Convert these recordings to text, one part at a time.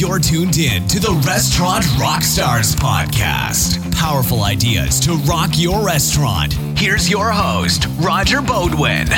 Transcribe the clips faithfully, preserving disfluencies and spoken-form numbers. You're tuned in to the Restaurant Rockstars podcast. Powerful ideas to rock your restaurant. Here's your host, Roger Bodwin.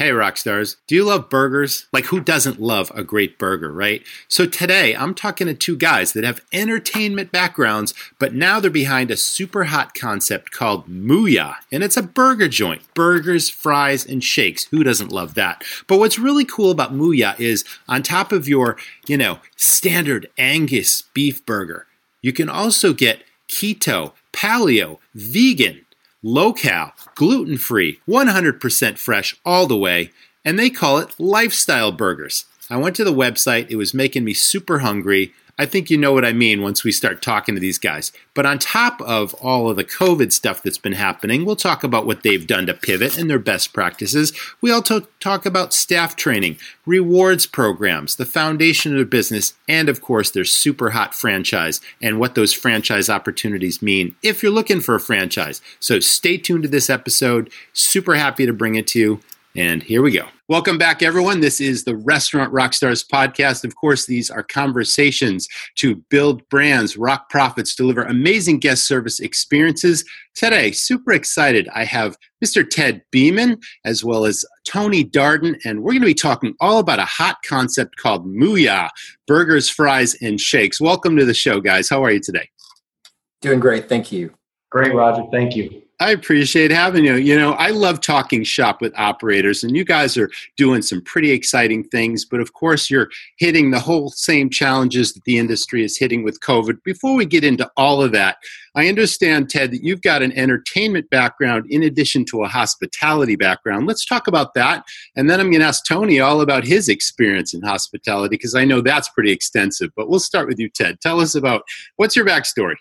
Hey, Rockstars. Do you love burgers? Like, who doesn't love a great burger, right? So today, I'm talking to two guys that have entertainment backgrounds, but now they're behind a super hot concept called Mooyah, and it's a burger joint. Burgers, fries, and shakes. Who doesn't love that? But what's really cool about Mooyah is on top of your, you know, standard Angus beef burger, you can also get keto, paleo, vegan, low-cal, gluten-free, one hundred percent fresh all the way, and they call it lifestyle burgers. I went to the website. It was making me super hungry. I think you know what I mean once we start talking to these guys. But on top of all of the COVID stuff that's been happening, we'll talk about what they've done to pivot and their best practices. We also talk about staff training, rewards programs, the foundation of their business, and of course their super hot franchise and what those franchise opportunities mean if you're looking for a franchise. So stay tuned to this episode. Super happy to bring it to you. And here we go. Welcome back, everyone. This is the Restaurant Rockstars podcast. Of course, these are conversations to build brands, rock profits, deliver amazing guest service experiences. Today, super excited, I have Mister Ted Beeman as well as Tony Darden, and we're going to be talking all about a hot concept called Mooyah, burgers, fries, and shakes. Welcome to the show, guys. How are you today? Doing great. Thank you. Great, Roger. Thank you. I appreciate having you. You know, I love talking shop with operators, and you guys are doing some pretty exciting things, but of course you're hitting the whole same challenges that the industry is hitting with COVID. Before we get into all of that, I understand, Ted, that you've got an entertainment background in addition to a hospitality background. Let's talk about that, and then I'm going to ask Tony all about his experience in hospitality, because I know that's pretty extensive, but we'll start with you, Ted. Tell us about, what's your backstory?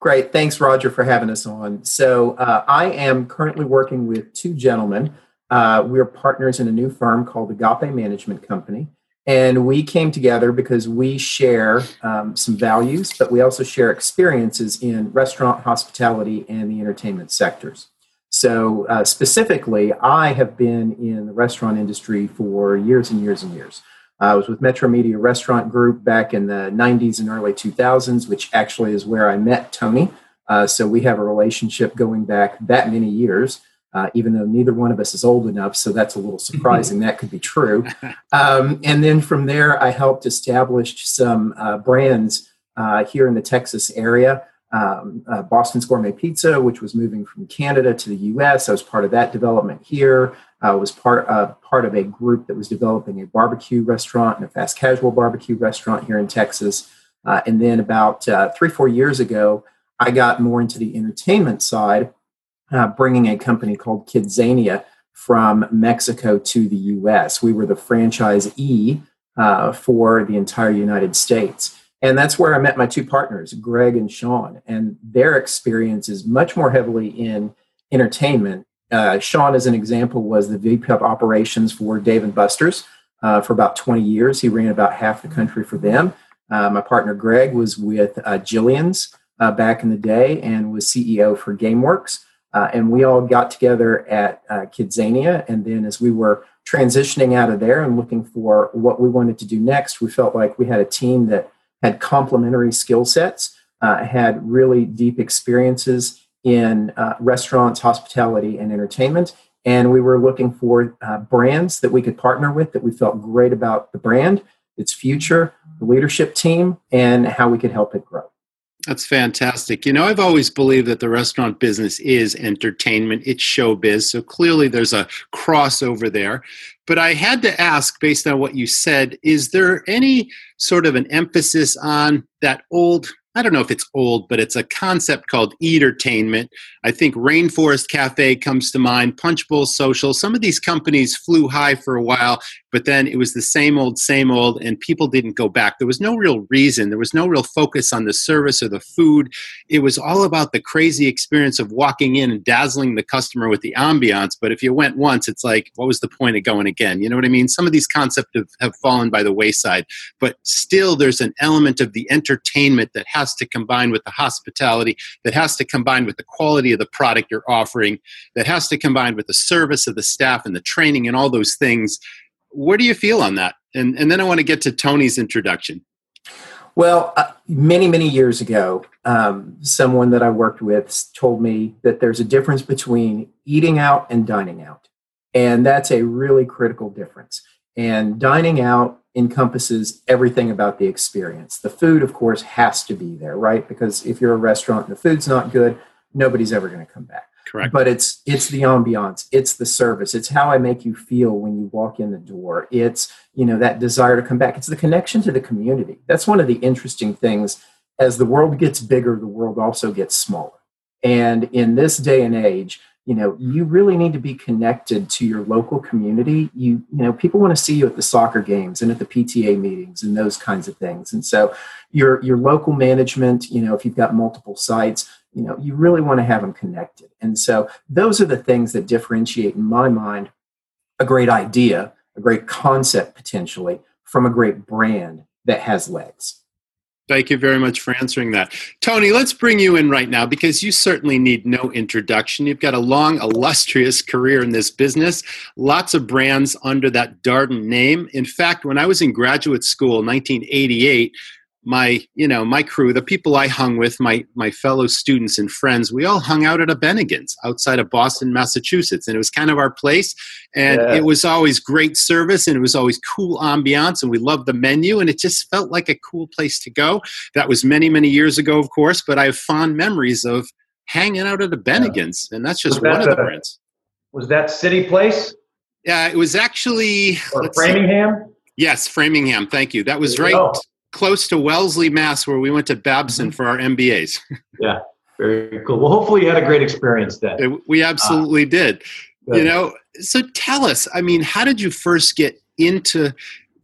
Great. Thanks, Roger, for having us on. So uh, I am currently working with two gentlemen. Uh, we're partners in a new firm called Agape Management Company. And we came together because we share um, some values, but we also share experiences in restaurant, hospitality, and the entertainment sectors. So uh, specifically, I have been in the restaurant industry for years and years and years. I was with Metro Media Restaurant Group back in the nineties and early two thousands, which actually is where I met Tony. Uh, so we have a relationship going back that many years, uh, even though neither one of us is old enough. So that's a little surprising. That could be true. Um, and then from there, I helped establish some uh, brands uh, here in the Texas area. Um, uh, Boston's Gourmet Pizza, which was moving from Canada to the U S. I was part of that development here. I was part uh, part of a group that was developing a barbecue restaurant and a fast casual barbecue restaurant here in Texas. Uh, and then about uh, three, four years ago, I got more into the entertainment side, uh, bringing a company called Kidzania from Mexico to the U S. We were the franchisee uh, for the entire United States. And that's where I met my two partners, Greg and Sean, and their experience is much more heavily in entertainment. Uh, Sean, as an example, was the V P of operations for Dave and Buster's uh, for about twenty years. He ran about half the country for them. Uh, my partner, Greg, was with uh, Jillian's uh, back in the day and was C E O for GameWorks. Uh, and we all got together at uh, Kidzania. And then as we were transitioning out of there and looking for what we wanted to do next, we felt like we had a team that had complementary skill sets, uh, had really deep experiences in uh, restaurants, hospitality, and entertainment. And we were looking for uh, brands that we could partner with, that we felt great about the brand, its future, the leadership team, and how we could help it grow. That's fantastic. You know, I've always believed that the restaurant business is entertainment. It's showbiz. So clearly there's a crossover there. But I had to ask, based on what you said, is there any sort of an emphasis on that old, I don't know if it's old, but it's a concept called eatertainment? I think Rainforest Cafe comes to mind, Punch Bowl Social. Some of these companies flew high for a while But then it was the same old, same old, and people didn't go back. There was no real reason. There was no real focus on the service or the food. It was all about the crazy experience of walking in and dazzling the customer with the ambiance. But if you went once, it's like, what was the point of going again? You know what I mean? Some of these concepts have, have fallen by the wayside. But still, there's an element of the entertainment that has to combine with the hospitality, that has to combine with the quality of the product you're offering, that has to combine with the service of the staff and the training and all those things. What do you feel on that? And and then I want to get to Tony's introduction. Well, uh, many, many years ago, um, someone that I worked with told me that there's a difference between eating out and dining out. And that's a really critical difference. And dining out encompasses everything about the experience. The food, of course, has to be there, right? Because if you're a restaurant and the food's not good, nobody's ever going to come back. Correct. But it's it's the ambiance, it's the service, it's how I make you feel when you walk in the door. It's, you know, that desire to come back. It's the connection to the community. That's one of the interesting things. As the world gets bigger, the world also gets smaller. And in this day and age, you know, you really need to be connected to your local community. You, you know, people want to see you at the soccer games and at the P T A meetings and those kinds of things. And so your your local management, you know, if you've got multiple sites, you know, you really want to have them connected. And so those are the things that differentiate, in my mind, a great idea, a great concept potentially, from a great brand that has legs. Thank you very much for answering that. Tony, let's bring you in right now because you certainly need no introduction. You've got a long, illustrious career in this business, lots of brands under that Darden name. In fact, when I was in graduate school in nineteen eighty-eight, My, you know, my crew, the people I hung with, my my fellow students and friends, we all hung out at a Bennigan's outside of Boston, Massachusetts. And it was kind of our place. And yeah. It was always great service and it was always cool ambiance and we loved the menu. And it just felt like a cool place to go. That was many, many years ago, of course, but I have fond memories of hanging out at a Bennigan's. And that's just that one of the brands. Was that City Place? Yeah, it was actually... Or Framingham? See. Yes, Framingham. Thank you. That was right... Oh. Close to Wellesley, Mass, where we went to Babson for our M B As. Yeah, very cool. Well, hopefully you had a great experience then. We absolutely uh, did. Good. You know, so tell us, I mean, how did you first get into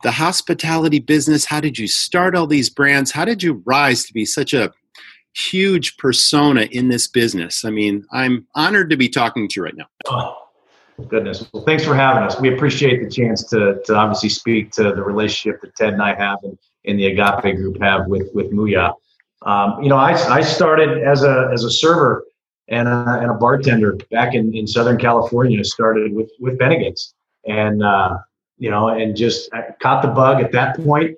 the hospitality business? How did you start all these brands? How did you rise to be such a huge persona in this business? I mean, I'm honored to be talking to you right now. Oh. Goodness. Well, thanks for having us. We appreciate the chance to to obviously speak to the relationship that Ted and I have and, and the Agape Group have with, with Mooyah. Um, you know, I, I started as a as a server and a, and a bartender back in, in Southern California, started with, with Bennigan's and, uh, you know, and just caught the bug at that point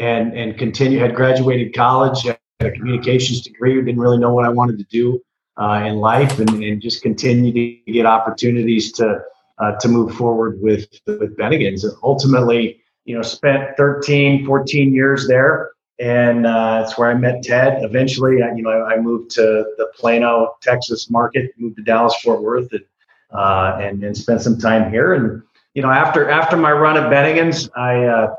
and, and continued, had graduated college, had a communications degree, didn't really know what I wanted to do. Uh, in life, and, and just continue to get opportunities to uh, to move forward with with Bennigan's. And ultimately, you know, spent thirteen, fourteen years there, and uh, that's where I met Ted. Eventually, I, you know, I, I moved to the Plano, Texas market, moved to Dallas, Fort Worth, and uh, and, and spent some time here. And you know, after after my run at Bennigan's, I uh,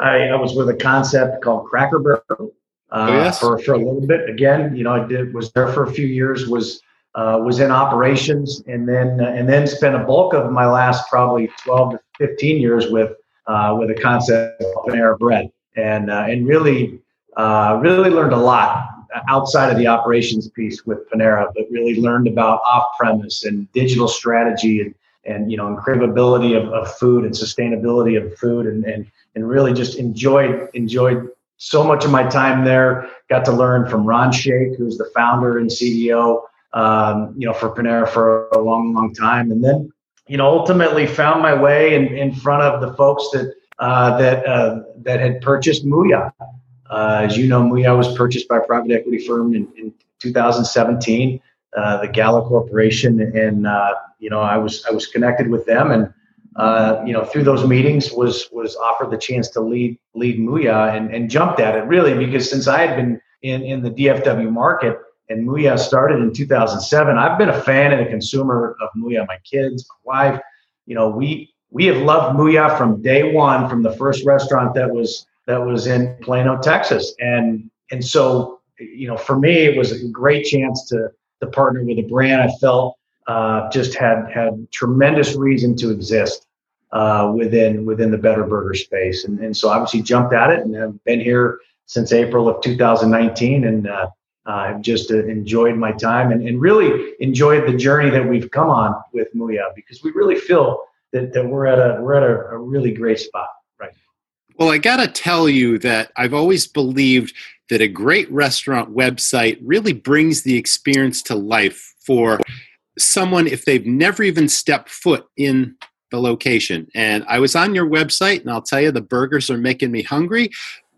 I, I was with a concept called Cracker Barrel. Uh, oh, yes. for, for a little bit. Again, you know, I did, was there for a few years, was, uh, was in operations and then, uh, and then spent a bulk of my last probably twelve to fifteen years with, uh, with a concept of Panera Bread and, uh, and really, uh, really learned a lot outside of the operations piece with Panera, but really learned about off-premise and digital strategy and, and, you know, and craveability of, of food and sustainability of food and, and, and really just enjoyed, enjoyed, so much of my time there. Got to learn from Ron Shaikh, who's the founder and C E O, um, you know, for Panera for a long, long time. And then, you know, ultimately found my way in, in front of the folks that uh, that uh, that had purchased Mooyah. Uh, as you know, Mooyah was purchased by a private equity firm in, in two thousand seventeen, uh, the Gala Corporation, and uh, you know, I was I was connected with them and. Uh, you know, through those meetings was was offered the chance to lead lead Mooyah and, and jumped at it really because since I had been in, in the D F W market and Mooyah started in two thousand seven, I've been a fan and a consumer of Mooyah. My kids, my wife, you know, we we have loved Mooyah from day one, from the first restaurant that was that was in Plano, Texas, and and so you know, for me, it was a great chance to to partner with a brand I felt uh, just had had tremendous reason to exist. uh, within within the Better Burger space. And, and so obviously jumped at it, and I've been here since April of two thousand nineteen, and uh, I've just uh, enjoyed my time and, and really enjoyed the journey that we've come on with Mooyah, because we really feel that, that we're at a we're at a, a really great spot right now. Well, I gotta tell you that I've always believed that a great restaurant website really brings the experience to life for someone if they've never even stepped foot in the location. And I was on your website, and I'll tell you, the burgers are making me hungry,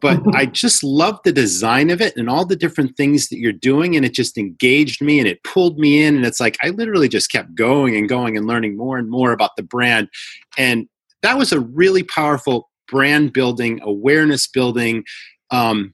but I just love the design of it and all the different things that you're doing. And it just engaged me and it pulled me in. And it's like, I literally just kept going and going and learning more and more about the brand. And that was a really powerful brand building, awareness building, um,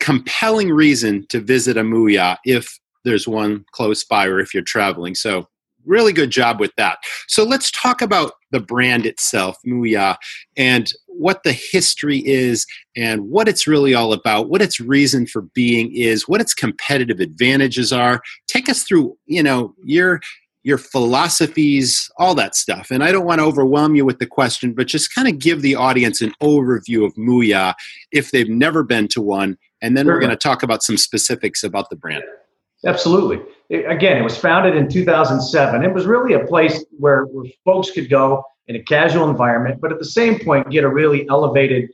compelling reason to visit a Mooyah if there's one close by or if you're traveling. So really good job with that. So let's talk about the brand itself, Mooyah, and what the history is and what it's really all about, what its reason for being is, what its competitive advantages are. Take us through, you know, your your philosophies, all that stuff. And I don't want to overwhelm you with the question, but just kind of give the audience an overview of Mooyah if they've never been to one. And then sure. We're going to talk about some specifics about the brand. Absolutely. It, again, it was founded in two thousand seven. It was really a place where, where folks could go in a casual environment, but at the same point, get a really elevated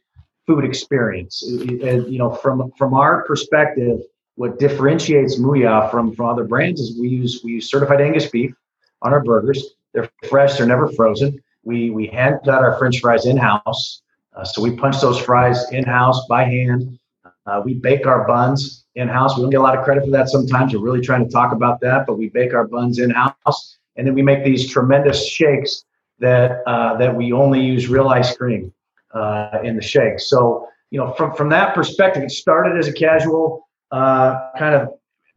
food experience. It, it, you know, from, from our perspective, what differentiates Mooyah from, from other brands is we use we use certified Angus beef on our burgers. They're fresh. They're never frozen. We we hand cut our French fries in-house. Uh, so we punch those fries in-house by hand. Uh, we bake our buns in-house. We don't get a lot of credit for that sometimes. We're really trying to talk about that, but we bake our buns in-house, and then we make these tremendous shakes that uh, that we only use real ice cream uh, in the shakes. So, you know, from, from that perspective, it started as a casual uh, kind of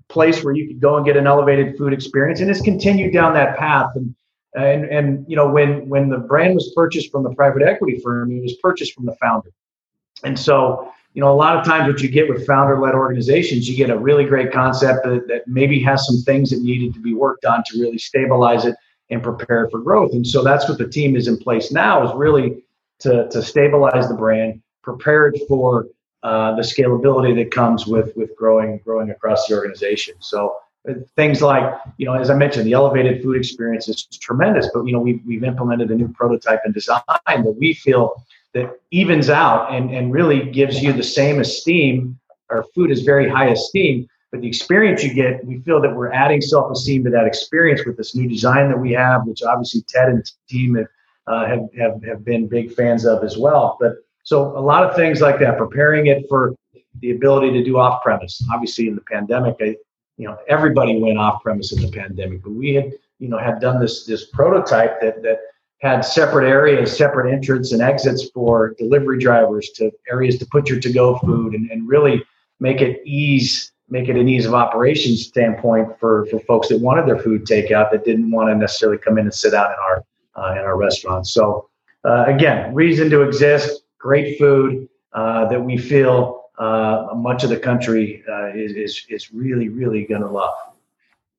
place where you could go and get an elevated food experience, and it's continued down that path. And and and you know, when when the brand was purchased from the private equity firm, it was purchased from the founder, and so. You know, a lot of times what you get with founder-led organizations, you get a really great concept that, that maybe has some things that needed to be worked on to really stabilize it and prepare for growth. And so that's what the team is in place now, is really to, to stabilize the brand, prepare it for uh, the scalability that comes with with growing growing across the organization. So uh, things like, you know, as I mentioned, the elevated food experience is tremendous, but, you know, we've, we've implemented a new prototype and design that we feel that evens out and, and really gives you the same esteem. Our food is very high esteem, but the experience you get, we feel that we're adding self-esteem to that experience with this new design that we have, which obviously Ted and team have, uh, have, have, have been big fans of as well. But so a lot of things like that, preparing it for the ability to do off-premise. Obviously in the pandemic, I, you know, everybody went off-premise in the pandemic, but we had, you know, had done this, this prototype that, that, had separate areas, separate entrance and exits for delivery drivers, to areas to put your to-go food, and, and really make it ease, make it an ease of operations standpoint for, for folks that wanted their food takeout that didn't want to necessarily come in and sit out in our uh, in our restaurants. So uh, again, reason to exist, great food uh, that we feel uh, much of the country uh, is, is is really, really going to love.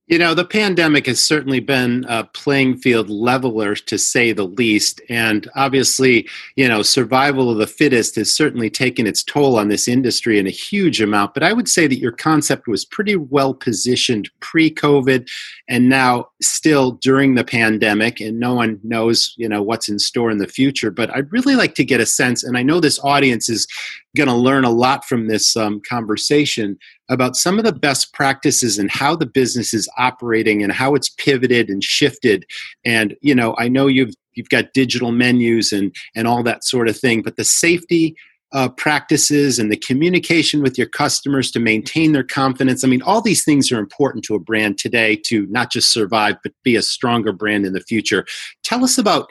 You know, the pandemic has certainly been a playing field leveler, to say the least. And obviously, you know, survival of the fittest has certainly taken its toll on this industry in a huge amount. But I would say that your concept was pretty well positioned pre-COVID and now still during the pandemic. And no one knows, you know, what's in store in the future. But I'd really like to get a sense, and I know this audience is going to learn a lot from this um, conversation, about some of the best practices and how the business is operating and how it's pivoted and shifted. And, you know, I know you've you've got digital menus and and all that sort of thing, but the safety uh, practices and the communication with your customers to maintain their confidence. I mean, all these things are important to a brand today to not just survive, but be a stronger brand in the future. Tell us about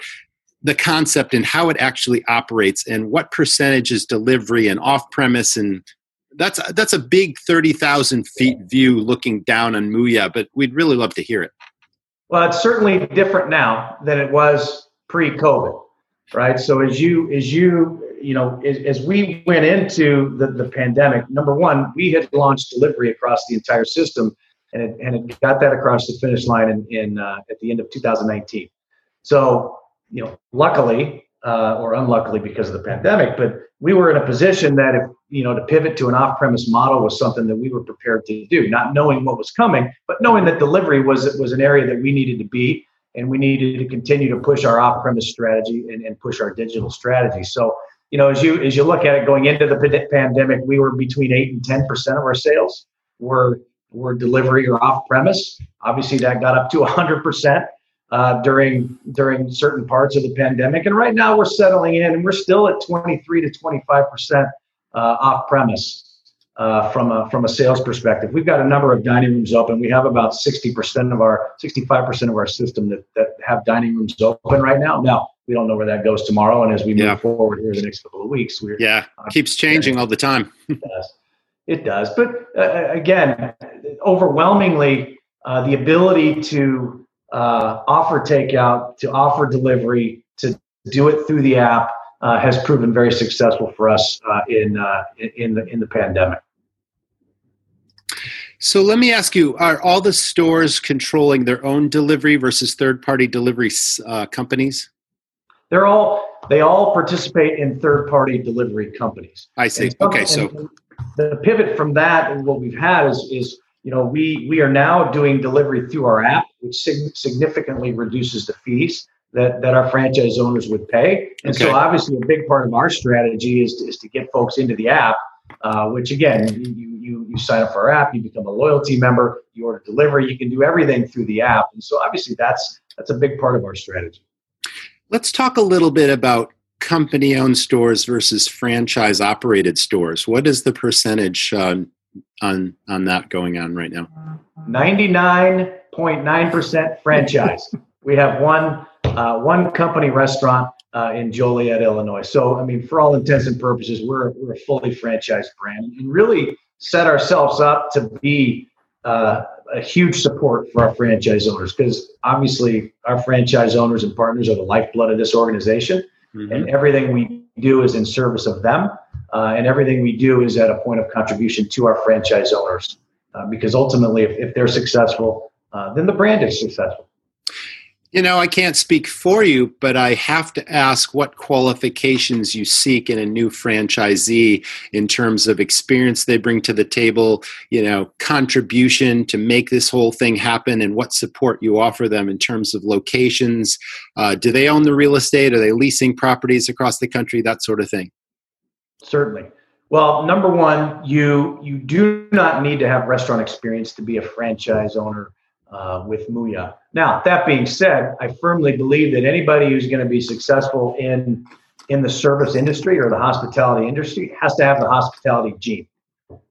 the concept and how it actually operates and what percentage is delivery and off-premise, and That's that's a big thirty thousand feet view looking down on Mooyah, but we'd really love to hear it. Well, it's certainly different now than it was pre-COVID, right? So as you as you you know as, as we went into the, the pandemic, number one, we had launched delivery across the entire system, and it, and it got that across the finish line in, in uh, at the end of two thousand nineteen. So you know, luckily. uh, or unluckily because of the pandemic, but we were in a position that, if, you know, to pivot to an off-premise model was something that we were prepared to do, not knowing what was coming, but knowing that delivery was, was an area that we needed to be, and we needed to continue to push our off-premise strategy and, and push our digital strategy. So, you know, as you, as you look at it, going into the pandemic, we were between eight and ten percent of our sales were, were delivery or off-premise. Obviously that got up to one hundred percent uh, during, during certain parts of the pandemic. And right now we're settling in, and we're still at twenty-three to twenty-five percent uh, off-premise uh, from a, from a sales perspective. We've got a number of dining rooms open. We have about sixty percent of our, sixty-five percent of our system that, that have dining rooms open right now. Now, we don't know where that goes tomorrow. And as we move yeah. forward here the next couple of weeks, we're yeah. Uh, keeps changing all the time. It does. It does. But uh, again, overwhelmingly, uh, the ability to uh, offer takeout, to offer delivery, to do it through the app uh, has proven very successful for us uh, in, uh, in the, in the pandemic. So let me ask you, are all the stores controlling their own delivery versus third-party delivery uh, companies? They're all, they all participate in third-party delivery companies. I see. And okay, so the pivot from that and what we've had is, is you know, we, we are now doing delivery through our app, which sig- significantly reduces the fees that, that our franchise owners would pay. And okay. so obviously a big part of our strategy is to, is to get folks into the app, uh, which again, you, you, you sign up for our app, you become a loyalty member, you order delivery, you can do everything through the app. And so obviously that's, that's a big part of our strategy. Let's talk a little bit about company-owned stores versus franchise-operated stores. What is the percentage uh, on on that going on right now? ninety-nine point nine percent franchise. We have one uh, one company restaurant uh, in Joliet, Illinois. So, I mean, for all intents and purposes, we're we're a fully franchised brand, and really set ourselves up to be uh, a huge support for our franchise owners, because obviously our franchise owners and partners are the lifeblood of this organization, mm-hmm. and everything we do is in service of them, uh, and everything we do is at a point of contribution to our franchise owners, uh, because ultimately if, if they're successful, uh, then the brand is successful. You know, I can't speak for you, but I have to ask what qualifications you seek in a new franchisee in terms of experience they bring to the table, you know, contribution to make this whole thing happen, and what support you offer them in terms of locations. Uh, do they own the real estate? Are they leasing properties across the country? That sort of thing. Certainly. Well, number one, you you do not need to have restaurant experience to be a franchise owner Uh, with Mooyah. Now, that being said, I firmly believe that anybody who's going to be successful in in the service industry or the hospitality industry has to have the hospitality gene,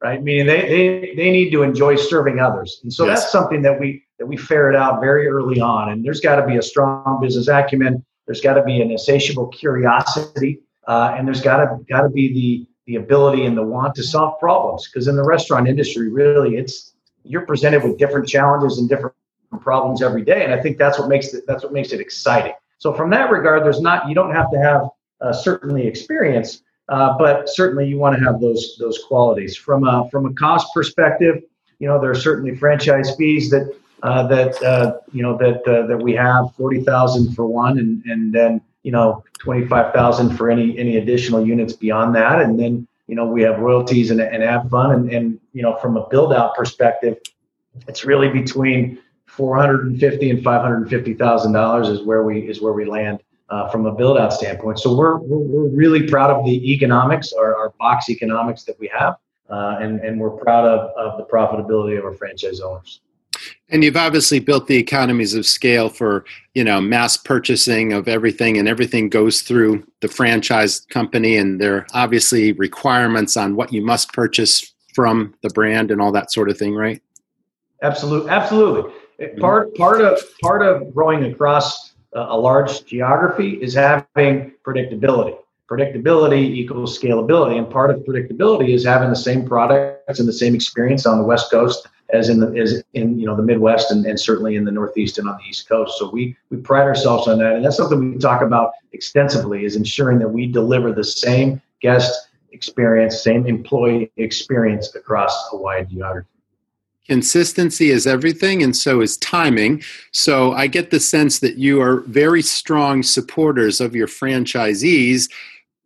right? Meaning they they, they need to enjoy serving others, and so yes. that's something that we that we ferret out very early on. And there's got to be a strong business acumen. There's got to be an insatiable curiosity, uh, and there's got to got to be the the ability and the want to solve problems. Because in the restaurant industry, really, it's you're presented with different challenges and different problems every day. And I think that's what makes it, that's what makes it exciting. So from that regard, there's not, you don't have to have uh, certainly experience, uh, but certainly you want to have those, those qualities. From a, from a cost perspective, you know, there are certainly franchise fees that, uh, that, uh, you know, that, uh, that we have forty thousand for one, and, and then, you know, twenty-five thousand for any, any additional units beyond that. And then, you know, we have royalties and, and ad fund, and, and, you know, from a build out perspective, it's really between four hundred fifty thousand and five hundred fifty thousand dollars is where we, is where we land uh, from a build out standpoint. So we're, we're, we're really proud of the economics, our, our box economics that we have. Uh, and, and we're proud of, of the profitability of our franchise owners. And you've obviously built the economies of scale for, you know, mass purchasing of everything, and everything goes through the franchise company, and there are obviously requirements on what you must purchase from the brand and all that sort of thing, right? Absolutely. Absolutely. Mm-hmm. Part, part of, part of growing across a large geography is having predictability. Predictability equals scalability, and part of predictability is having the same products and the same experience on the West Coast as in the, as in, you know, the Midwest, and, and certainly in the Northeast and on the East Coast. So we, we pride ourselves on that. And that's something we talk about extensively, is ensuring that we deliver the same guest experience, same employee experience across a wide geography. Consistency is everything, and so is timing. So I get the sense that you are very strong supporters of your franchisees,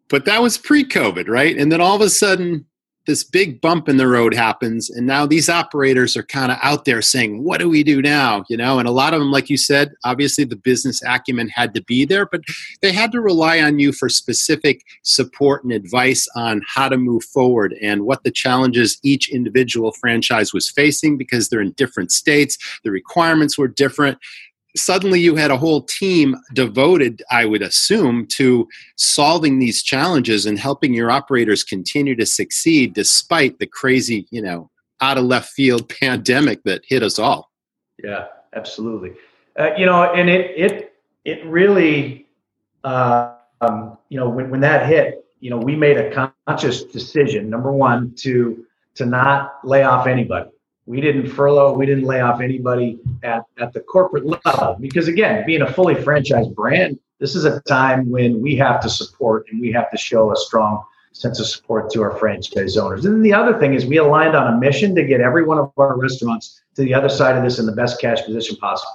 but that was pre-COVID, right? And then all of a sudden, this big bump in the road happens, and now these operators are kind of out there saying, what do we do now? You know, and a lot of them, like you said, obviously the business acumen had to be there, but they had to rely on you for specific support and advice on how to move forward and what the challenges each individual franchise was facing, because they're in different states, the requirements were different. Suddenly you had a whole team devoted, I would assume, to solving these challenges and helping your operators continue to succeed despite the crazy, you know, out of left field pandemic that hit us all. Yeah, absolutely. Uh, you know, and it, it, it really, uh, um, you know, when, when that hit, you know, we made a conscious decision, number one, to, to not lay off anybody. We didn't furlough, we didn't lay off anybody at, at the corporate level, because again, being a fully franchised brand, this is a time when we have to support and we have to show a strong sense of support to our franchise owners. And then the other thing is we aligned on a mission to get every one of our restaurants to the other side of this in the best cash position possible.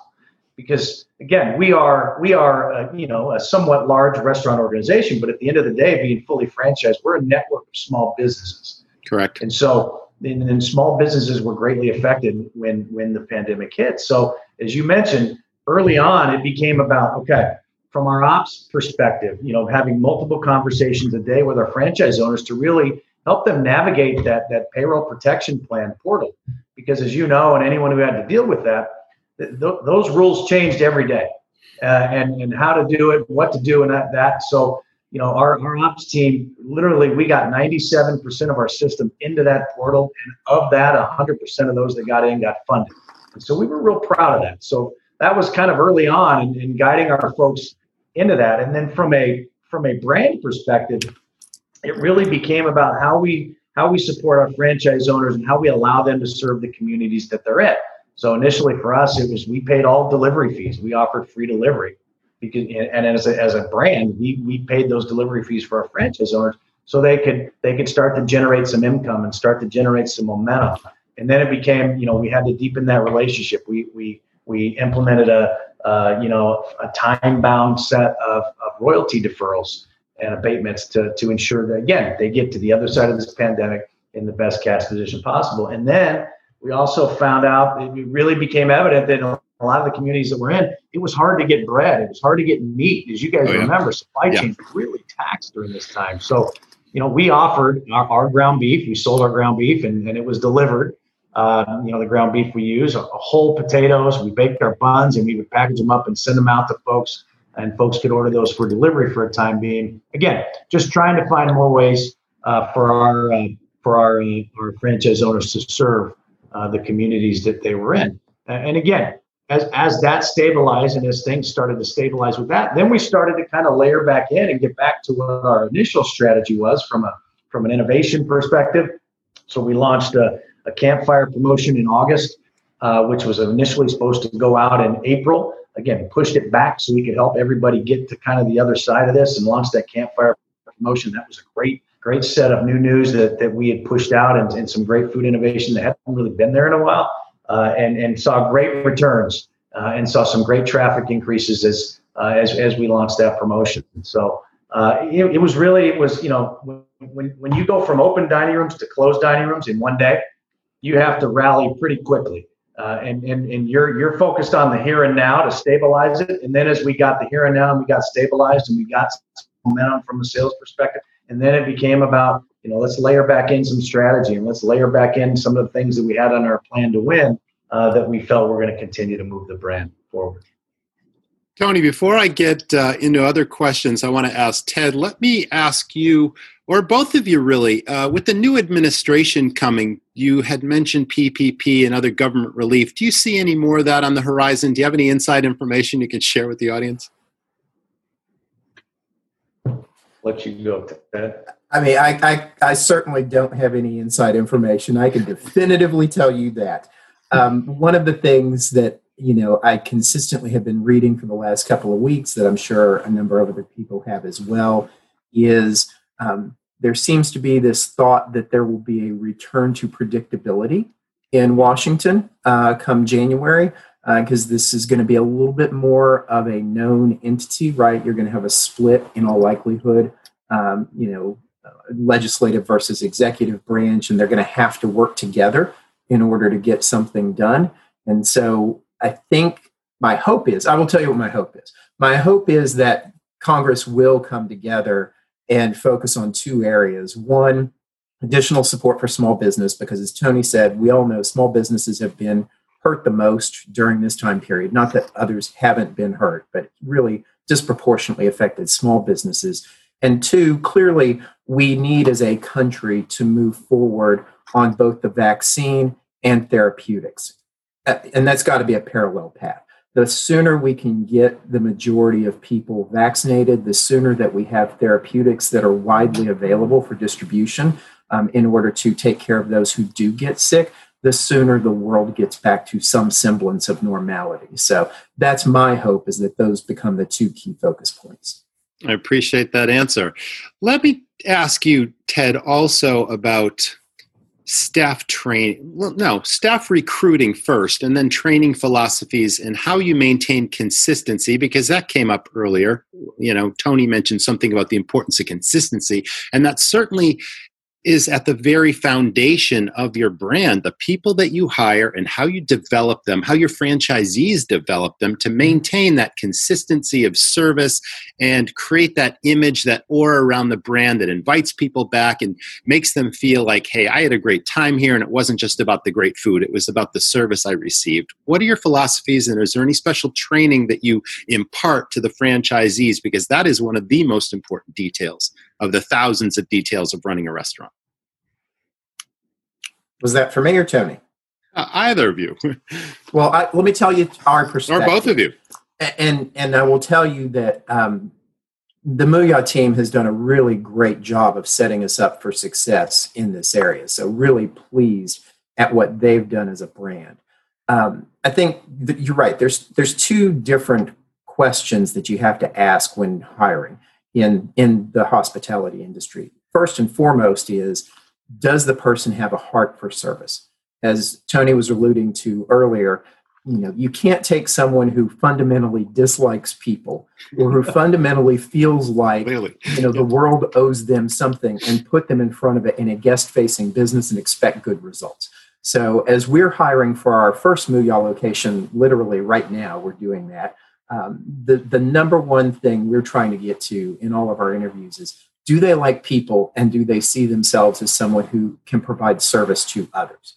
Because again, we are, we are a, you know, a somewhat large restaurant organization, but at the end of the day, being fully franchised, we're a network of small businesses. Correct. And so, And, and small businesses were greatly affected when, when the pandemic hit. So as you mentioned, early on, it became about, okay, from our ops perspective, you know, having multiple conversations a day with our franchise owners to really help them navigate that, that payroll protection plan portal. Because as you know, and anyone who had to deal with that, th- th- those rules changed every day uh, and, and how to do it, what to do and that. that. So you know, our, our ops team, literally, we got ninety-seven percent of our system into that portal. And of that, one hundred percent of those that got in got funded. And so we were real proud of that. So that was kind of early on in, in guiding our folks into that. And then from a from a brand perspective, it really became about how we how we support our franchise owners and how we allow them to serve the communities that they're in. So initially for us, it was we paid all delivery fees. We offered free delivery. Because, and as a, as a brand, we, we paid those delivery fees for our franchise owners so they could they could start to generate some income and start to generate some momentum. And then it became, you know, we had to deepen that relationship. We we we implemented a uh, you know a time bound set of, of royalty deferrals and abatements to to ensure that again they get to the other side of this pandemic in the best cash position possible. And then we also found out it really became evident that a lot of the communities that we're in, it was hard to get bread. It was hard to get meat. As you guys oh, yeah. remember, supply yeah. chain really taxed during this time. So, you know, we offered our, our ground beef. We sold our ground beef and, and it was delivered. Uh, you know, the ground beef we use, our whole potatoes, we baked our buns and we would package them up and send them out to folks. And folks could order those for delivery for a time being. Again, just trying to find more ways uh, for our uh, for our, our franchise owners to serve uh, the communities that they were in. Uh, and again, As, as that stabilized and as things started to stabilize with that, then we started to kind of layer back in and get back to what our initial strategy was from a from an innovation perspective. So we launched a, a campfire promotion in August, uh, which was initially supposed to go out in April. Again, pushed it back so we could help everybody get to kind of the other side of this and launch that campfire promotion. That was a great, great set of new news that, that we had pushed out and, and some great food innovation that hadn't really been there in a while. Uh, and, and saw great returns uh, and saw some great traffic increases as uh, as, as we launched that promotion. So uh, it, it was really, it was, you know, when, when you go from open dining rooms to closed dining rooms in one day, you have to rally pretty quickly. Uh, and, and, and you're you're focused on the here and now to stabilize it. And then as we got the here and now and we got stabilized and we got momentum from a sales perspective, and then it became about, you know, let's layer back in some strategy and let's layer back in some of the things that we had on our plan to win uh, that we felt were going to continue to move the brand forward. Tony, before I get uh, into other questions I want to ask Ted, let me ask you, or both of you really, uh, with the new administration coming, you had mentioned P P P and other government relief. Do you see any more of that on the horizon? Do you have any inside information you can share with the audience? Let you go, Ted. I mean, I, I I certainly don't have any inside information. I can definitively tell you that. Um, one of the things that, you know, I consistently have been reading for the last couple of weeks that I'm sure a number of other people have as well is um, there seems to be this thought that there will be a return to predictability in Washington uh, come January, because uh, this is going to be a little bit more of a known entity, right? You're going to have a split in all likelihood, um, you know, legislative versus executive branch, and they're going to have to work together in order to get something done. And so I think my hope is, I will tell you what my hope is. My hope is that Congress will come together and focus on two areas. One, additional support for small business, because as Tony said, we all know small businesses have been hurt the most during this time period. Not that others haven't been hurt, but really disproportionately affected small businesses. And two, clearly we need as a country to move forward on both the vaccine and therapeutics. And that's got to be a parallel path. The sooner we can get the majority of people vaccinated, the sooner that we have therapeutics that are widely available for distribution um, in order to take care of those who do get sick, the sooner the world gets back to some semblance of normality. So that's my hope, is that those become the two key focus points. I appreciate that answer. Let me ask you, Ted, also about staff training, well, no, staff recruiting first, and then training philosophies and how you maintain consistency, because that came up earlier. You know, Tony mentioned something about the importance of consistency, and that certainly is at the very foundation of your brand, the people that you hire and how you develop them, how your franchisees develop them to maintain that consistency of service and create that image, that aura around the brand that invites people back and makes them feel like, hey, I had a great time here and it wasn't just about the great food, it was about the service I received. What are your philosophies, and is there any special training that you impart to the franchisees? Because that is one of the most important details of the thousands of details of running a restaurant. Was that for me or Tony? Uh, either of you. Well, I, let me tell you our perspective. Or both of you. And and I will tell you that um, the Mooyah team has done a really great job of setting us up for success in this area. So really pleased at what they've done as a brand. Um, I think that you're right. There's there's two different questions that you have to ask when hiring in in the hospitality industry. First and foremost is, does the person have a heart for service? As Tony was alluding to earlier, you know, you can't take someone who fundamentally dislikes people or who fundamentally feels like, really? you know, the world owes them something and put them in front of it in a guest-facing business and expect good results. So as we're hiring for our first Mooyah location, literally right now, we're doing that. Um, the, the number one thing we're trying to get to in all of our interviews is, do they like people, and do they see themselves as someone who can provide service to others?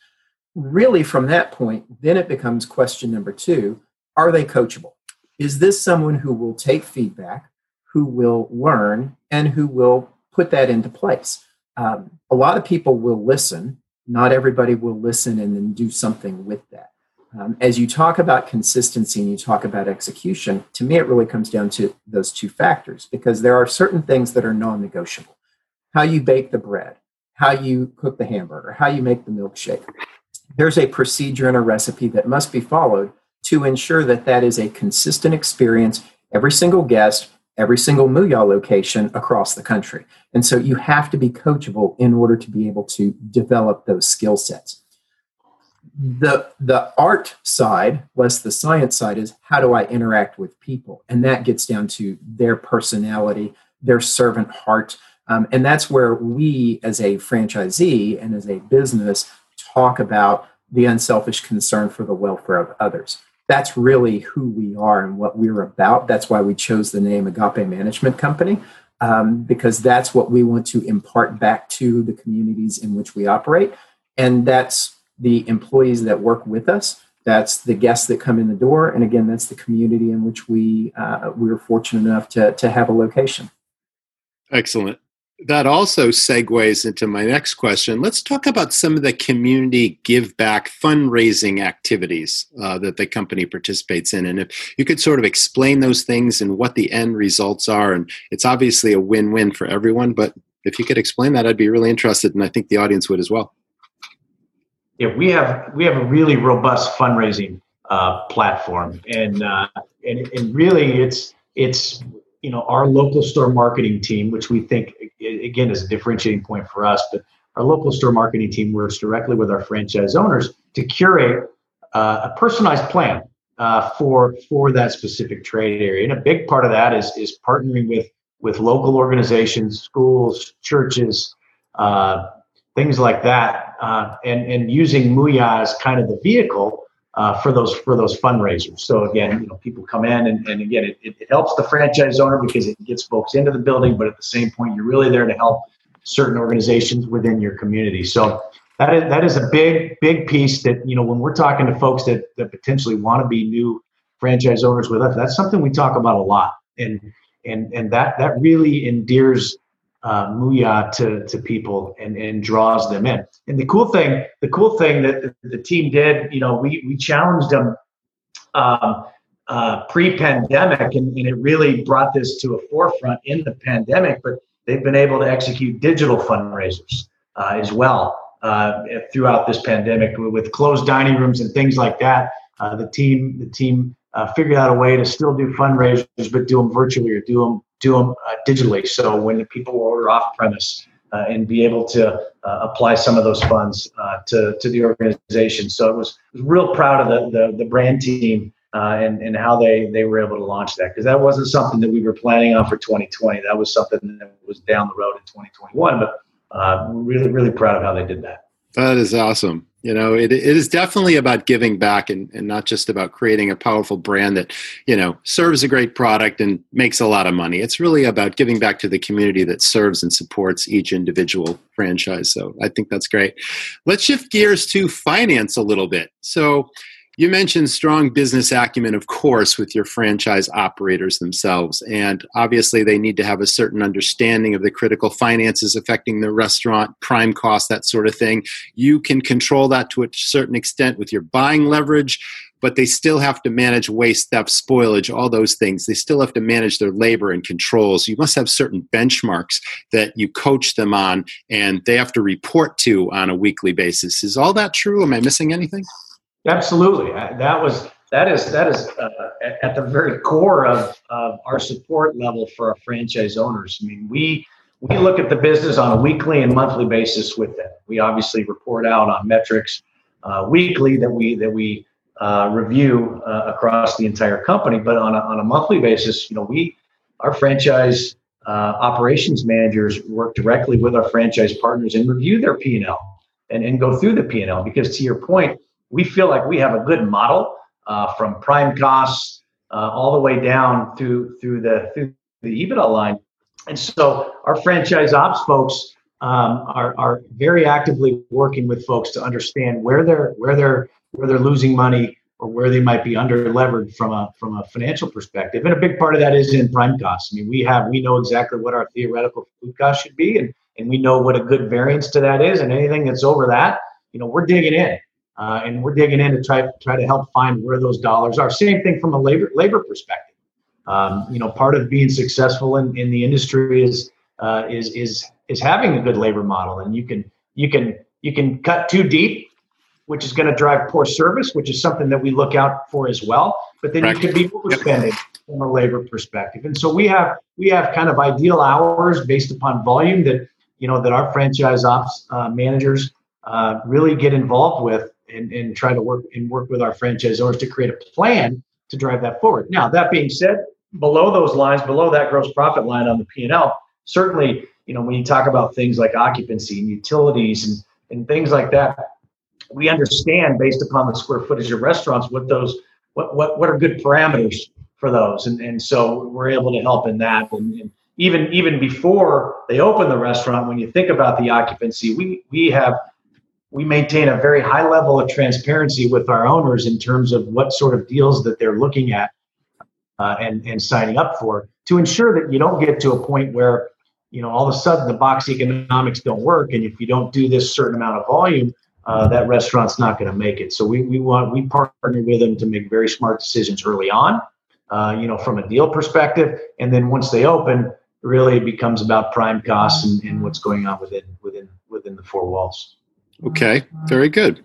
Really, from that point, then it becomes question number two, are they coachable? Is this someone who will take feedback, who will learn, and who will put that into place? Um, a lot of people will listen. Not everybody will listen and then do something with that. Um, as you talk about consistency and you talk about execution, to me, it really comes down to those two factors, because there are certain things that are non-negotiable. How you bake the bread, how you cook the hamburger, how you make the milkshake. There's a procedure and a recipe that must be followed to ensure that that is a consistent experience, every single guest, every single Mooyah location across the country. And so you have to be coachable in order to be able to develop those skill sets. The the art side, less the science side, is how do I interact with people? And that gets down to their personality, their servant heart. Um, and that's where we as a franchisee and as a business talk about the unselfish concern for the welfare of others. That's really who we are and what we're about. That's why we chose the name Agape Management Company, um, because that's what we want to impart back to the communities in which we operate. And that's the employees that work with us, that's the guests that come in the door, and again, that's the community in which we uh, we were fortunate enough to to have a location. Excellent. That also segues into my next question. Let's talk about some of the community give back fundraising activities uh, that the company participates in. And if you could sort of explain those things and what the end results are, and it's obviously a win-win for everyone, but if you could explain that, I'd be really interested, and I think the audience would as well. Yeah, we have we have a really robust fundraising uh, platform, and, uh, and and really it's it's you know our local store marketing team, which we think again is a differentiating point for us. But our local store marketing team works directly with our franchise owners to curate uh, a personalized plan uh, for for that specific trade area. And a big part of that is is partnering with with local organizations, schools, churches, uh, things like that, uh, and and using Mooyah as kind of the vehicle uh, for those for those fundraisers. So again, you know, people come in, and, and again, it, it helps the franchise owner because it gets folks into the building, but at the same point, you're really there to help certain organizations within your community. So that is that is a big big piece that, you know, when we're talking to folks that that potentially want to be new franchise owners with us, that's something we talk about a lot, and and and that that really endears Uh, Mooyah to, to people and, and draws them in. And the cool thing, the cool thing that the, the team did, you know, we we challenged them um, uh, pre-pandemic, and, and it really brought this to a forefront in the pandemic. But they've been able to execute digital fundraisers uh, as well uh, throughout this pandemic with closed dining rooms and things like that. Uh, the team, the team uh, figured out a way to still do fundraisers, but do them virtually or do them. do them uh, digitally. So when the people order off premise uh, and be able to uh, apply some of those funds uh, to, to the organization. So it was, was real proud of the, the, the brand team uh, and, and how they, they were able to launch that. Cause that wasn't something that we were planning on for twenty twenty. That was something that was down the road in twenty twenty-one, but uh, really, really proud of how they did that. That is awesome. You know, it it is definitely about giving back and, and not just about creating a powerful brand that, you know, serves a great product and makes a lot of money. It's really about giving back to the community that serves and supports each individual franchise. So I think that's great. Let's shift gears to finance a little bit. So you mentioned strong business acumen, of course, with your franchise operators themselves. And obviously, they need to have a certain understanding of the critical finances affecting the restaurant, prime costs, that sort of thing. You can control that to a certain extent with your buying leverage, but they still have to manage waste, theft, spoilage, all those things. They still have to manage their labor and controls. You must have certain benchmarks that you coach them on and they have to report to on a weekly basis. Is all that true? Am I missing anything? Absolutely. That was that is that is uh, at the very core of, of our support level for our franchise owners. I mean, we we look at the business on a weekly and monthly basis with them. We obviously report out on metrics uh, weekly that we that we uh, review uh, across the entire company. But on a, on a monthly basis, you know, we our franchise uh, operations managers work directly with our franchise partners and review their P and L and and go through the P and L because, to your point, we feel like we have a good model uh, from prime costs uh, all the way down through through the through the EBITDA line, and so our franchise ops folks um, are are very actively working with folks to understand where they're where they're where they're losing money or where they might be under levered from a from a financial perspective. And a big part of that is in prime costs. I mean, we have we know exactly what our theoretical food cost should be, and and we know what a good variance to that is. And anything that's over that, you know, we're digging in. Uh, and we're digging in to try try to help find where those dollars are. Same thing from a labor labor perspective. Um, you know, part of being successful in, in the industry is uh, is is is having a good labor model, and you can you can you can cut too deep, which is going to drive poor service, which is something that we look out for as well. But then right. You could be overspending from a labor perspective, and so we have we have kind of ideal hours based upon volume that you know that our franchise ops uh, managers uh, really get involved with. And, and try to work and work with our franchise owners to create a plan to drive that forward. Now, that being said, below those lines, below that gross profit line on the P and L, certainly, you know, when you talk about things like occupancy and utilities and, and things like that, we understand based upon the square footage of restaurants what those what what, what are good parameters for those, and and so we're able to help in that. And, and even even before they open the restaurant, when you think about the occupancy, we we have. We maintain a very high level of transparency with our owners in terms of what sort of deals that they're looking at uh, and, and signing up for to ensure that you don't get to a point where, you know, all of a sudden the box economics don't work. And if you don't do this certain amount of volume, uh, that restaurant's not going to make it. So we we want we partner with them to make very smart decisions early on, uh, you know, from a deal perspective. And then once they open, really it becomes about prime costs and, and what's going on within within within the four walls. Okay, very good.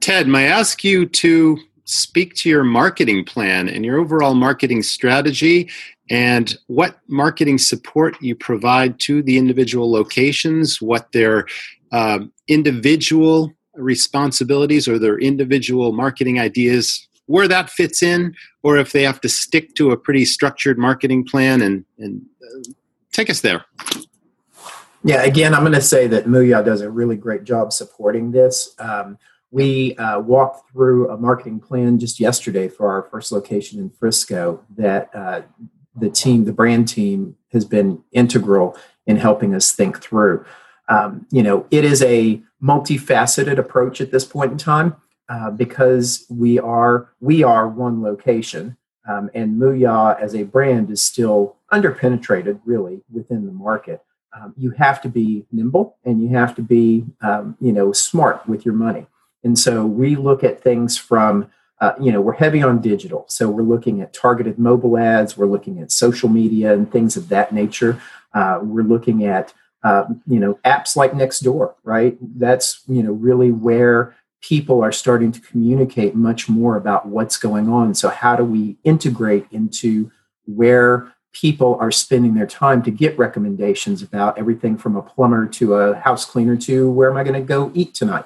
Ted, may I ask you to speak to your marketing plan and your overall marketing strategy and what marketing support you provide to the individual locations, what their um, individual responsibilities or their individual marketing ideas, where that fits in, or if they have to stick to a pretty structured marketing plan, and, and uh, take us there. Yeah, again, I'm going to say that Mooyah does a really great job supporting this. Um, we uh, walked through a marketing plan just yesterday for our first location in Frisco that uh, the team, the brand team, has been integral in helping us think through. Um, you know, it is a multifaceted approach at this point in time uh, because we are we are one location, um, and Mooyah as a brand is still underpenetrated really within the market. Um, you have to be nimble and you have to be um, you know smart with your money. And so we look at things from uh, you know we're heavy on digital, so we're looking at targeted mobile ads, we're looking at social media and things of that nature. Uh, we're looking at Uh, you know, apps like Nextdoor, right? That's, you know, really where people are starting to communicate much more about what's going on. So how do we integrate into where people are spending their time to get recommendations about everything from a plumber to a house cleaner to where am I going to go eat tonight?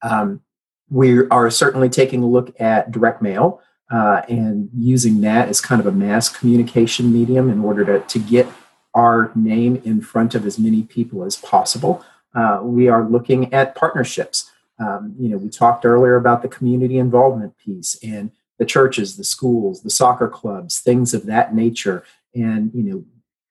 Um, we are certainly taking a look at direct mail uh, and using that as kind of a mass communication medium in order to, to get our name in front of as many people as possible. Uh, we are looking at partnerships. Um, you know, we talked earlier about the community involvement piece and the churches, the schools, the soccer clubs, things of that nature. And, you know,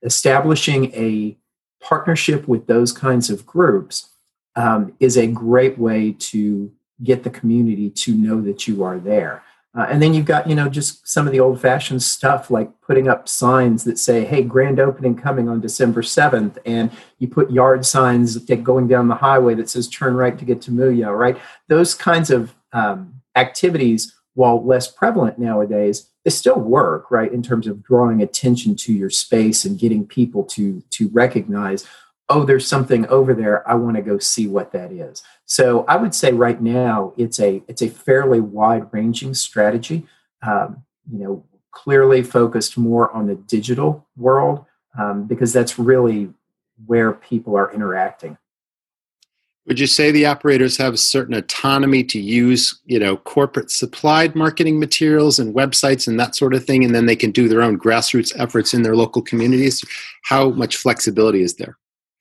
establishing a partnership with those kinds of groups um, is a great way to get the community to know that you are there. Uh, and then you've got, you know, just some of the old-fashioned stuff like putting up signs that say, hey, grand opening coming on December seventh. And you put yard signs that going down the highway that says turn right to get to Mooyah, right? Those kinds of um, activities, while less prevalent nowadays, they still work, right, in terms of drawing attention to your space and getting people to to recognize, oh, there's something over there. I want to go see what that is. So I would say right now it's a it's a fairly wide-ranging strategy. Um, you know, clearly focused more on the digital world um, because that's really where people are interacting. Would you say the operators have a certain autonomy to use, you know, corporate-supplied marketing materials and websites and that sort of thing, and then they can do their own grassroots efforts in their local communities? How much flexibility is there?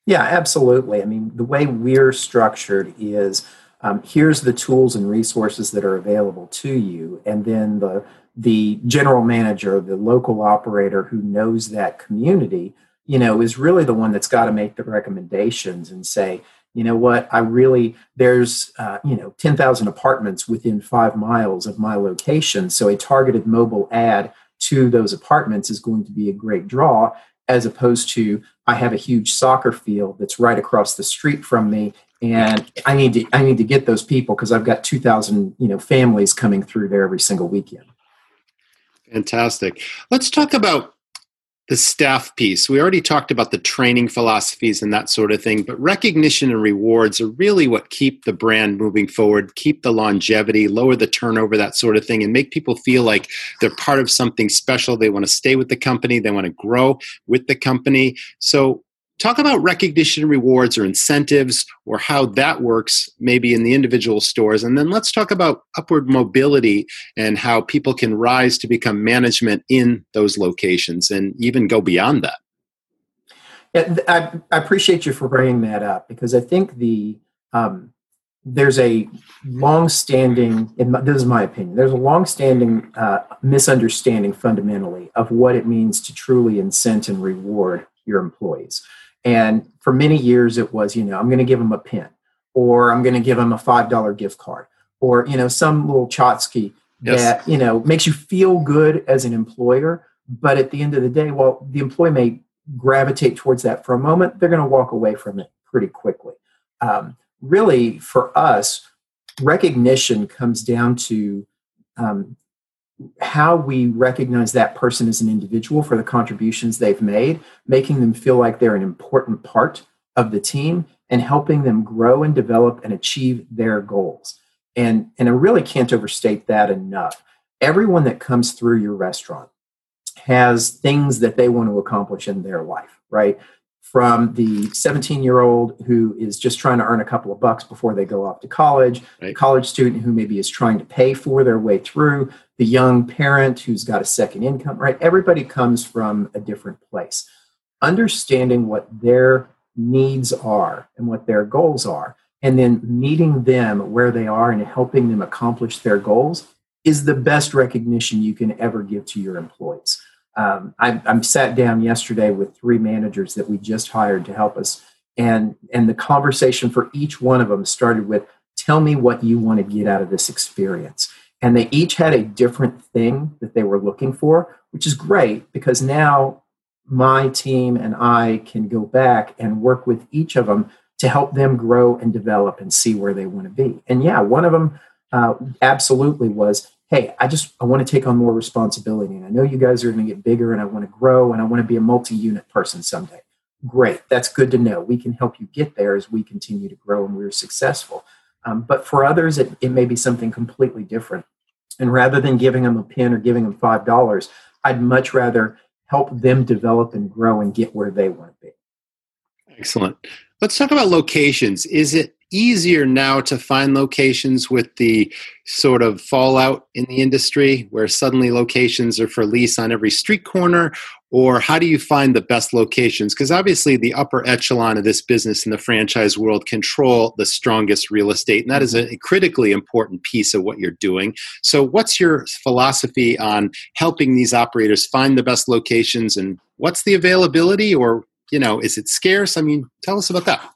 Yeah, absolutely. I mean, the way we're structured is um, here's the tools and resources that are available to you. And then the the general manager, the local operator who knows that community, you know, is really the one that's got to make the recommendations and say, you know what, I really, there's, uh, you know, ten thousand apartments within five miles of my location. So a targeted mobile ad to those apartments is going to be a great draw, as opposed to I have a huge soccer field that's right across the street from me, and I need to I need to get those people because I've got two thousand you know families coming through there every single weekend. Fantastic. Let's talk about the staff piece. We already talked about the training philosophies and that sort of thing, but recognition and rewards are really what keep the brand moving forward, keep the longevity, lower the turnover, that sort of thing, and make people feel like they're part of something special. They want to stay with the company. They want to grow with the company. So talk about recognition and rewards or incentives or how that works maybe in the individual stores. And then let's talk about upward mobility and how people can rise to become management in those locations and even go beyond that. Yeah, I, I appreciate you for bringing that up because I think the um, there's a longstanding, in my, this is my opinion, there's a longstanding uh, misunderstanding fundamentally of what it means to truly incent and reward your employees. And for many years, it was, you know, I'm going to give them a pen, or I'm going to give them a five dollar gift card, or, you know, some little tchotchke yes. that, you know, makes you feel good as an employer. But at the end of the day, well, the employee may gravitate towards that for a moment. They're going to walk away from it pretty quickly. Um, really, for us, recognition comes down to um, how we recognize that person as an individual for the contributions they've made, making them feel like they're an important part of the team and helping them grow and develop and achieve their goals. And, and I really can't overstate that enough. Everyone that comes through your restaurant has things that they want to accomplish in their life, right? from the seventeen-year-old who is just trying to earn a couple of bucks before they go off to college, right. A college student who maybe is trying to pay for their way through, the young parent who's got a second income, right? Everybody comes from a different place. Understanding what their needs are and what their goals are, and then meeting them where they are and helping them accomplish their goals is the best recognition you can ever give to your employees. Um, I, I sat down yesterday with three managers that we just hired to help us. And, and the conversation for each one of them started with, tell me what you want to get out of this experience. And they each had a different thing that they were looking for, which is great because now my team and I can go back and work with each of them to help them grow and develop and see where they want to be. And yeah, one of them uh, absolutely was, hey, I just, I want to take on more responsibility. And I know you guys are going to get bigger and I want to grow and I want to be a multi-unit person someday. Great. That's good to know. We can help you get there as we continue to grow and we're successful. Um, but for others, it, it may be something completely different. And rather than giving them a pin or giving them five dollars, I'd much rather help them develop and grow and get where they want to be. Excellent. Let's talk about locations. Is it easier now to find locations with the sort of fallout in the industry where suddenly locations are for lease on every street corner? Or how do you find the best locations? Because obviously the upper echelon of this business in the franchise world control the strongest real estate. And that is a critically important piece of what you're doing. So what's your philosophy on helping these operators find the best locations? And what's the availability? Or, you know, is it scarce? I mean, tell us about that.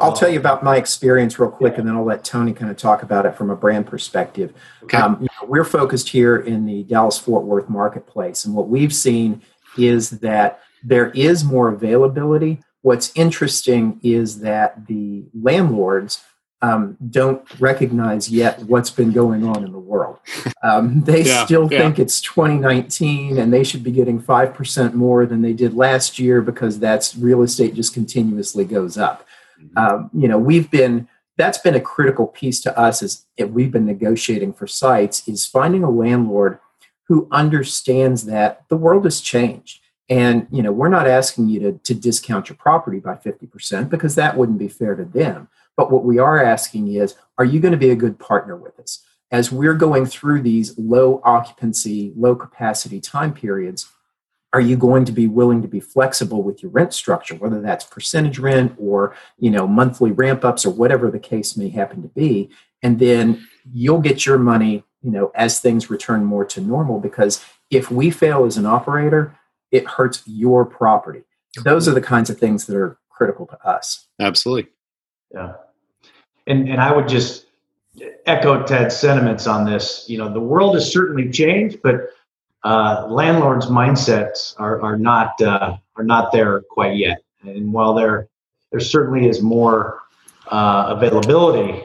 I'll tell you about my experience real quick, and then I'll let Tony kind of talk about it from a brand perspective. Okay. Um, you know, we're focused here in the Dallas-Fort Worth marketplace, and what we've seen is that there is more availability. What's interesting is that the landlords um, don't recognize yet what's been going on in the world. Um, they yeah, still yeah. think it's twenty nineteen, and they should be getting five percent more than they did last year because that's real estate just continuously goes up. Um, you know, we've been, that's been a critical piece to us is if we've been negotiating for sites is finding a landlord who understands that the world has changed. And, you know, we're not asking you to, to discount your property by fifty percent because that wouldn't be fair to them. But what we are asking is, are you going to be a good partner with us? As we're going through these low occupancy, low capacity time periods, are you going to be willing to be flexible with your rent structure, whether that's percentage rent or, you know, monthly ramp ups or whatever the case may happen to be? And then you'll get your money, you know, as things return more to normal, because if we fail as an operator, it hurts your property. Those are the kinds of things that are critical to us. Absolutely. Yeah. And, and I would just echo Ted's sentiments on this. You know, the world has certainly changed, but Uh, landlords' mindsets are are not uh, are not there quite yet, and while there there certainly is more uh, availability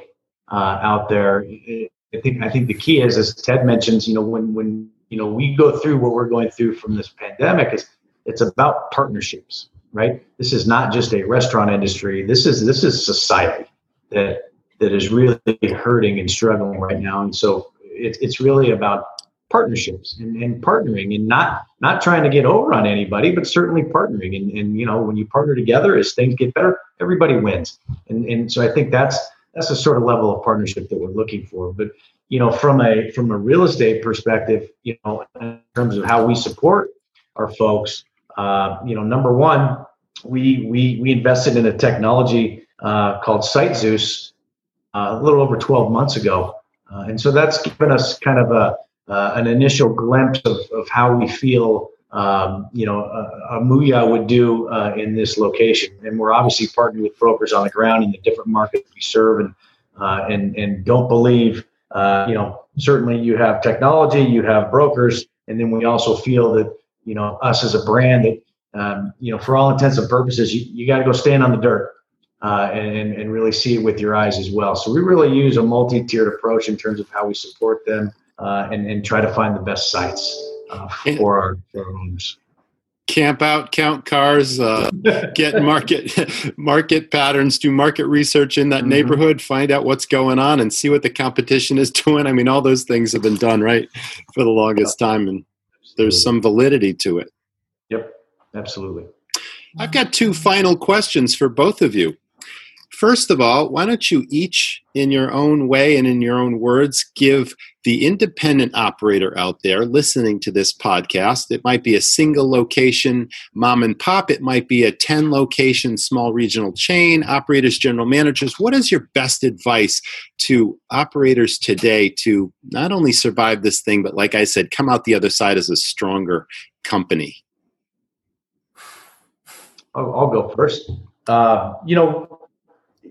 uh, out there, it, I think I think the key is, as Ted mentions, you know, when when you know we go through what we're going through from this pandemic, is it's about partnerships, right? This is not just a restaurant industry. This is this is society that that is really hurting and struggling right now, and so it's it's really about partnerships and, and partnering and not not trying to get over on anybody, but certainly partnering. And, and, you know, when you partner together, as things get better, everybody wins. And and so I think that's that's the sort of level of partnership that we're looking for. But, you know, from a from a real estate perspective, you know, in terms of how we support our folks, uh, you know, number one, we we we invested in a technology uh, called Site Zeus uh, a little over twelve months ago. Uh, and so that's given us kind of a Uh, an initial glimpse of, of how we feel, um, you know, uh, Mooyah would do uh, in this location. And we're obviously partnered with brokers on the ground in the different markets we serve, and uh, and and don't believe, uh, you know, certainly you have technology, you have brokers, and then we also feel that, you know, us as a brand that, um, you know, for all intents and purposes, you, you got to go stand on the dirt uh, and, and really see it with your eyes as well. So we really use a multi-tiered approach in terms of how we support them. Uh, and, and try to find the best sites uh, for our owners. Camp out, count cars, uh, get market market patterns, do market research in that mm-hmm. neighborhood, find out what's going on and see what the competition is doing. I mean, all those things have been done, right, for the longest yeah. time, and absolutely. There's some validity to it. Yep, absolutely. I've got two final questions for both of you. First of all, why don't you each, in your own way and in your own words, give the independent operator out there listening to this podcast, it might be a single location mom and pop, it might be a ten location small regional chain, operators, general managers, what is your best advice to operators today to not only survive this thing, but like I said, come out the other side as a stronger company? I'll go first. Uh, you know,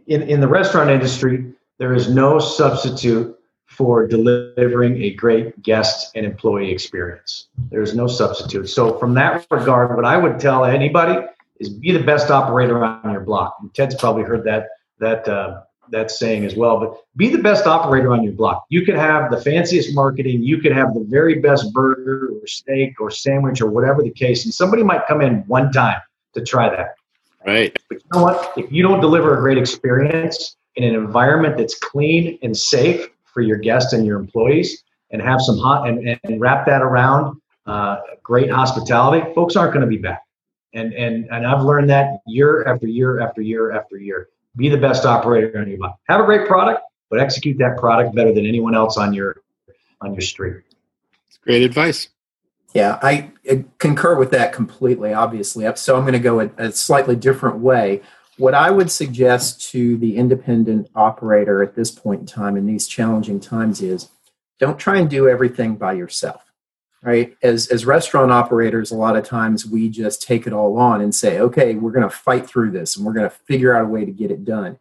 In, in the restaurant industry, there is no substitute for delivering a great guest and employee experience. There is no substitute. So from that regard, what I would tell anybody is be the best operator on your block. And Ted's probably heard that that uh, that saying as well. But be the best operator on your block. You could have the fanciest marketing. You could have the very best burger or steak or sandwich or whatever the case. And somebody might come in one time to try that. Right. But you know what? If you don't deliver a great experience in an environment that's clean and safe for your guests and your employees, and have some hot and, and wrap that around uh, great hospitality, folks aren't going to be back. And and and I've learned that year after year after year after year. Be the best operator on your mind. Have a great product, but execute that product better than anyone else on your on your street. That's great advice. Yeah, I concur with that completely, obviously. So I'm going to go a, a slightly different way. What I would suggest to the independent operator at this point in time in these challenging times is don't try and do everything by yourself, right? As, as restaurant operators, a lot of times we just take it all on and say, okay, we're going to fight through this and we're going to figure out a way to get it done.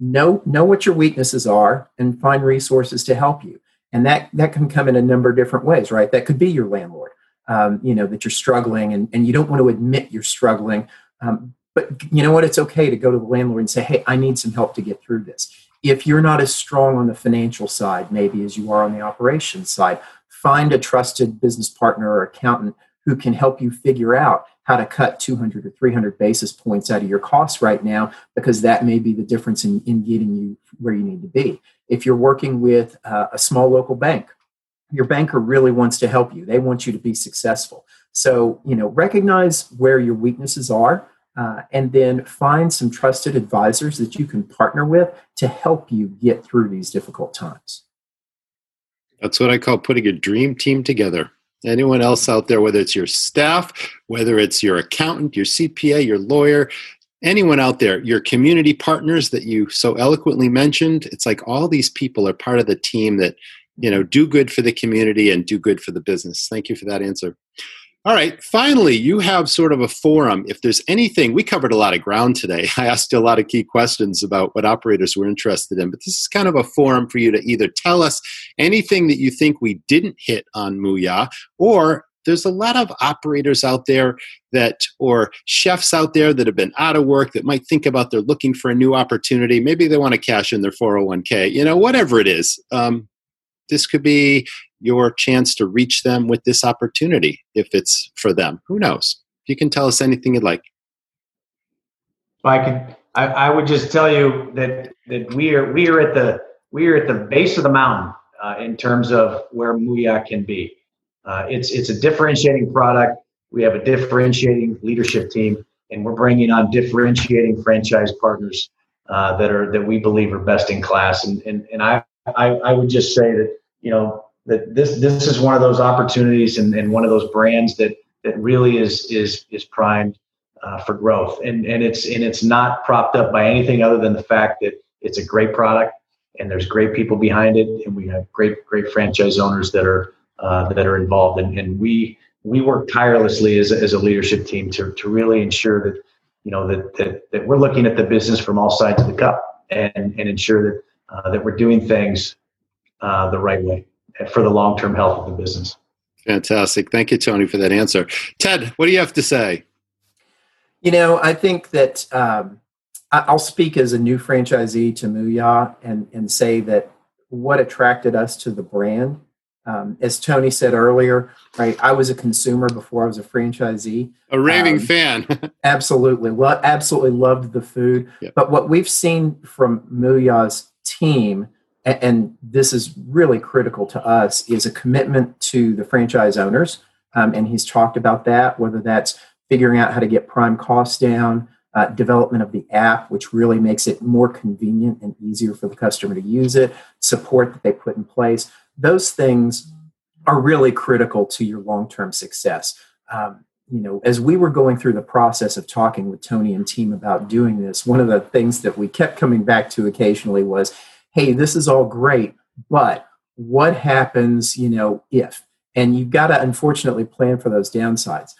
Know, know what your weaknesses are and find resources to help you. And that, that can come in a number of different ways, right? That could be your landlord. Um, you know, that you're struggling and, and you don't want to admit you're struggling. Um, but you know what? It's okay to go to the landlord and say, hey, I need some help to get through this. If you're not as strong on the financial side, maybe as you are on the operations side, find a trusted business partner or accountant who can help you figure out how to cut two hundred or three hundred basis points out of your costs right now, because that may be the difference in, in getting you where you need to be. If you're working with uh, a small local bank, your banker really wants to help you. They want you to be successful. So, you know, recognize where your weaknesses are, uh, and then find some trusted advisors that you can partner with to help you get through these difficult times. That's what I call putting a dream team together. Anyone else out there, whether it's your staff, whether it's your accountant, your C P A, your lawyer, anyone out there, your community partners that you so eloquently mentioned, it's like all these people are part of the team that, you know, do good for the community and do good for the business. Thank you for that answer. All right. Finally, you have sort of a forum. If there's anything, we covered a lot of ground today. I asked a lot of key questions about what operators were interested in, but this is kind of a forum for you to either tell us anything that you think we didn't hit on Mooyah, or there's a lot of operators out there that, or chefs out there that have been out of work that might think about they're looking for a new opportunity. Maybe they want to cash in their four oh one k, you know, whatever it is. Um, This could be your chance to reach them with this opportunity, if it's for them. Who knows? You can tell us anything you'd like. I can. I, I would just tell you that that we are we are at the we are at the base of the mountain uh, in terms of where Mooyah can be. Uh, it's it's a differentiating product. We have a differentiating leadership team, and we're bringing on differentiating franchise partners uh, that are that we believe are best in class. And and and I. I, I would just say that, you know, that this this is one of those opportunities and, and one of those brands that that really is is is primed uh, for growth. And and it's and it's not propped up by anything other than the fact that it's a great product and there's great people behind it. And we have great, great franchise owners that are uh, that are involved. And, and we we work tirelessly as a, as a leadership team to to really ensure that, you know, that, that, that we're looking at the business from all sides of the cup and, and ensure that Uh, that we're doing things uh, the right way for the long-term health of the business. Fantastic. Thank you, Tony, for that answer. Ted, what do you have to say? You know, I think that um, I'll speak as a new franchisee to Mooyah and, and say that what attracted us to the brand, um, as Tony said earlier, right? I was a consumer before I was a franchisee. A raving um, fan. Absolutely. Lo- absolutely loved the food. Yep. But what we've seen from Mooyah's team, and this is really critical to us, is a commitment to the franchise owners. Um, and he's talked about that, whether that's figuring out how to get prime costs down, uh, development of the app, which really makes it more convenient and easier for the customer to use it, support that they put in place. Those things are really critical to your long-term success. Um, you know, as we were going through the process of talking with Tony and team about doing this, one of the things that we kept coming back to occasionally was, hey, this is all great, but what happens, you know, if? And you've got to, unfortunately, plan for those downsides.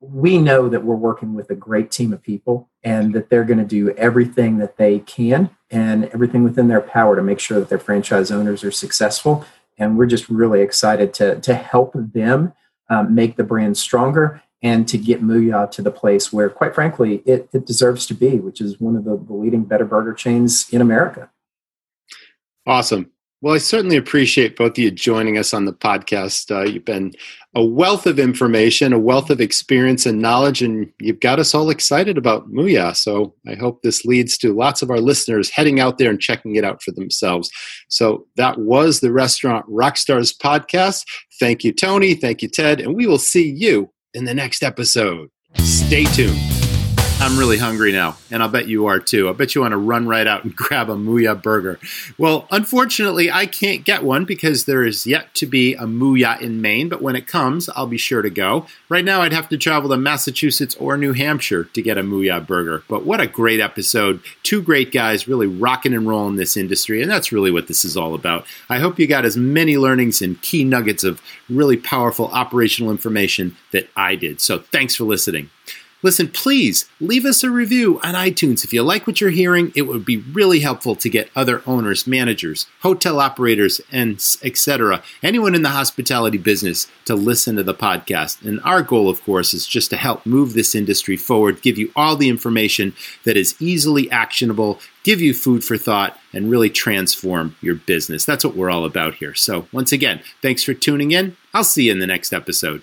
We know that we're working with a great team of people and that they're going to do everything that they can and everything within their power to make sure that their franchise owners are successful. And we're just really excited to, to help them um, make the brand stronger and to get Mooyah to the place where, quite frankly, it, it deserves to be, which is one of the, the leading better burger chains in America. Awesome. Well, I certainly appreciate both of you joining us on the podcast. Uh, you've been a wealth of information, a wealth of experience and knowledge, and you've got us all excited about Mooyah. So I hope this leads to lots of our listeners heading out there and checking it out for themselves. So that was the Restaurant Rockstars podcast. Thank you, Tony. Thank you, Ted. And we will see you in the next episode. Stay tuned. I'm really hungry now, and I'll bet you are too. I bet you want to run right out and grab a Mooyah burger. Well, unfortunately, I can't get one because there is yet to be a Mooyah in Maine, but when it comes, I'll be sure to go. Right now, I'd have to travel to Massachusetts or New Hampshire to get a Mooyah burger. But what a great episode. Two great guys really rocking and rolling this industry, and that's really what this is all about. I hope you got as many learnings and key nuggets of really powerful operational information that I did. So thanks for listening. Listen, please leave us a review on iTunes. If you like what you're hearing, it would be really helpful to get other owners, managers, hotel operators, and et cetera, anyone in the hospitality business to listen to the podcast. And our goal, of course, is just to help move this industry forward, give you all the information that is easily actionable, give you food for thought, and really transform your business. That's what we're all about here. So once again, thanks for tuning in. I'll see you in the next episode.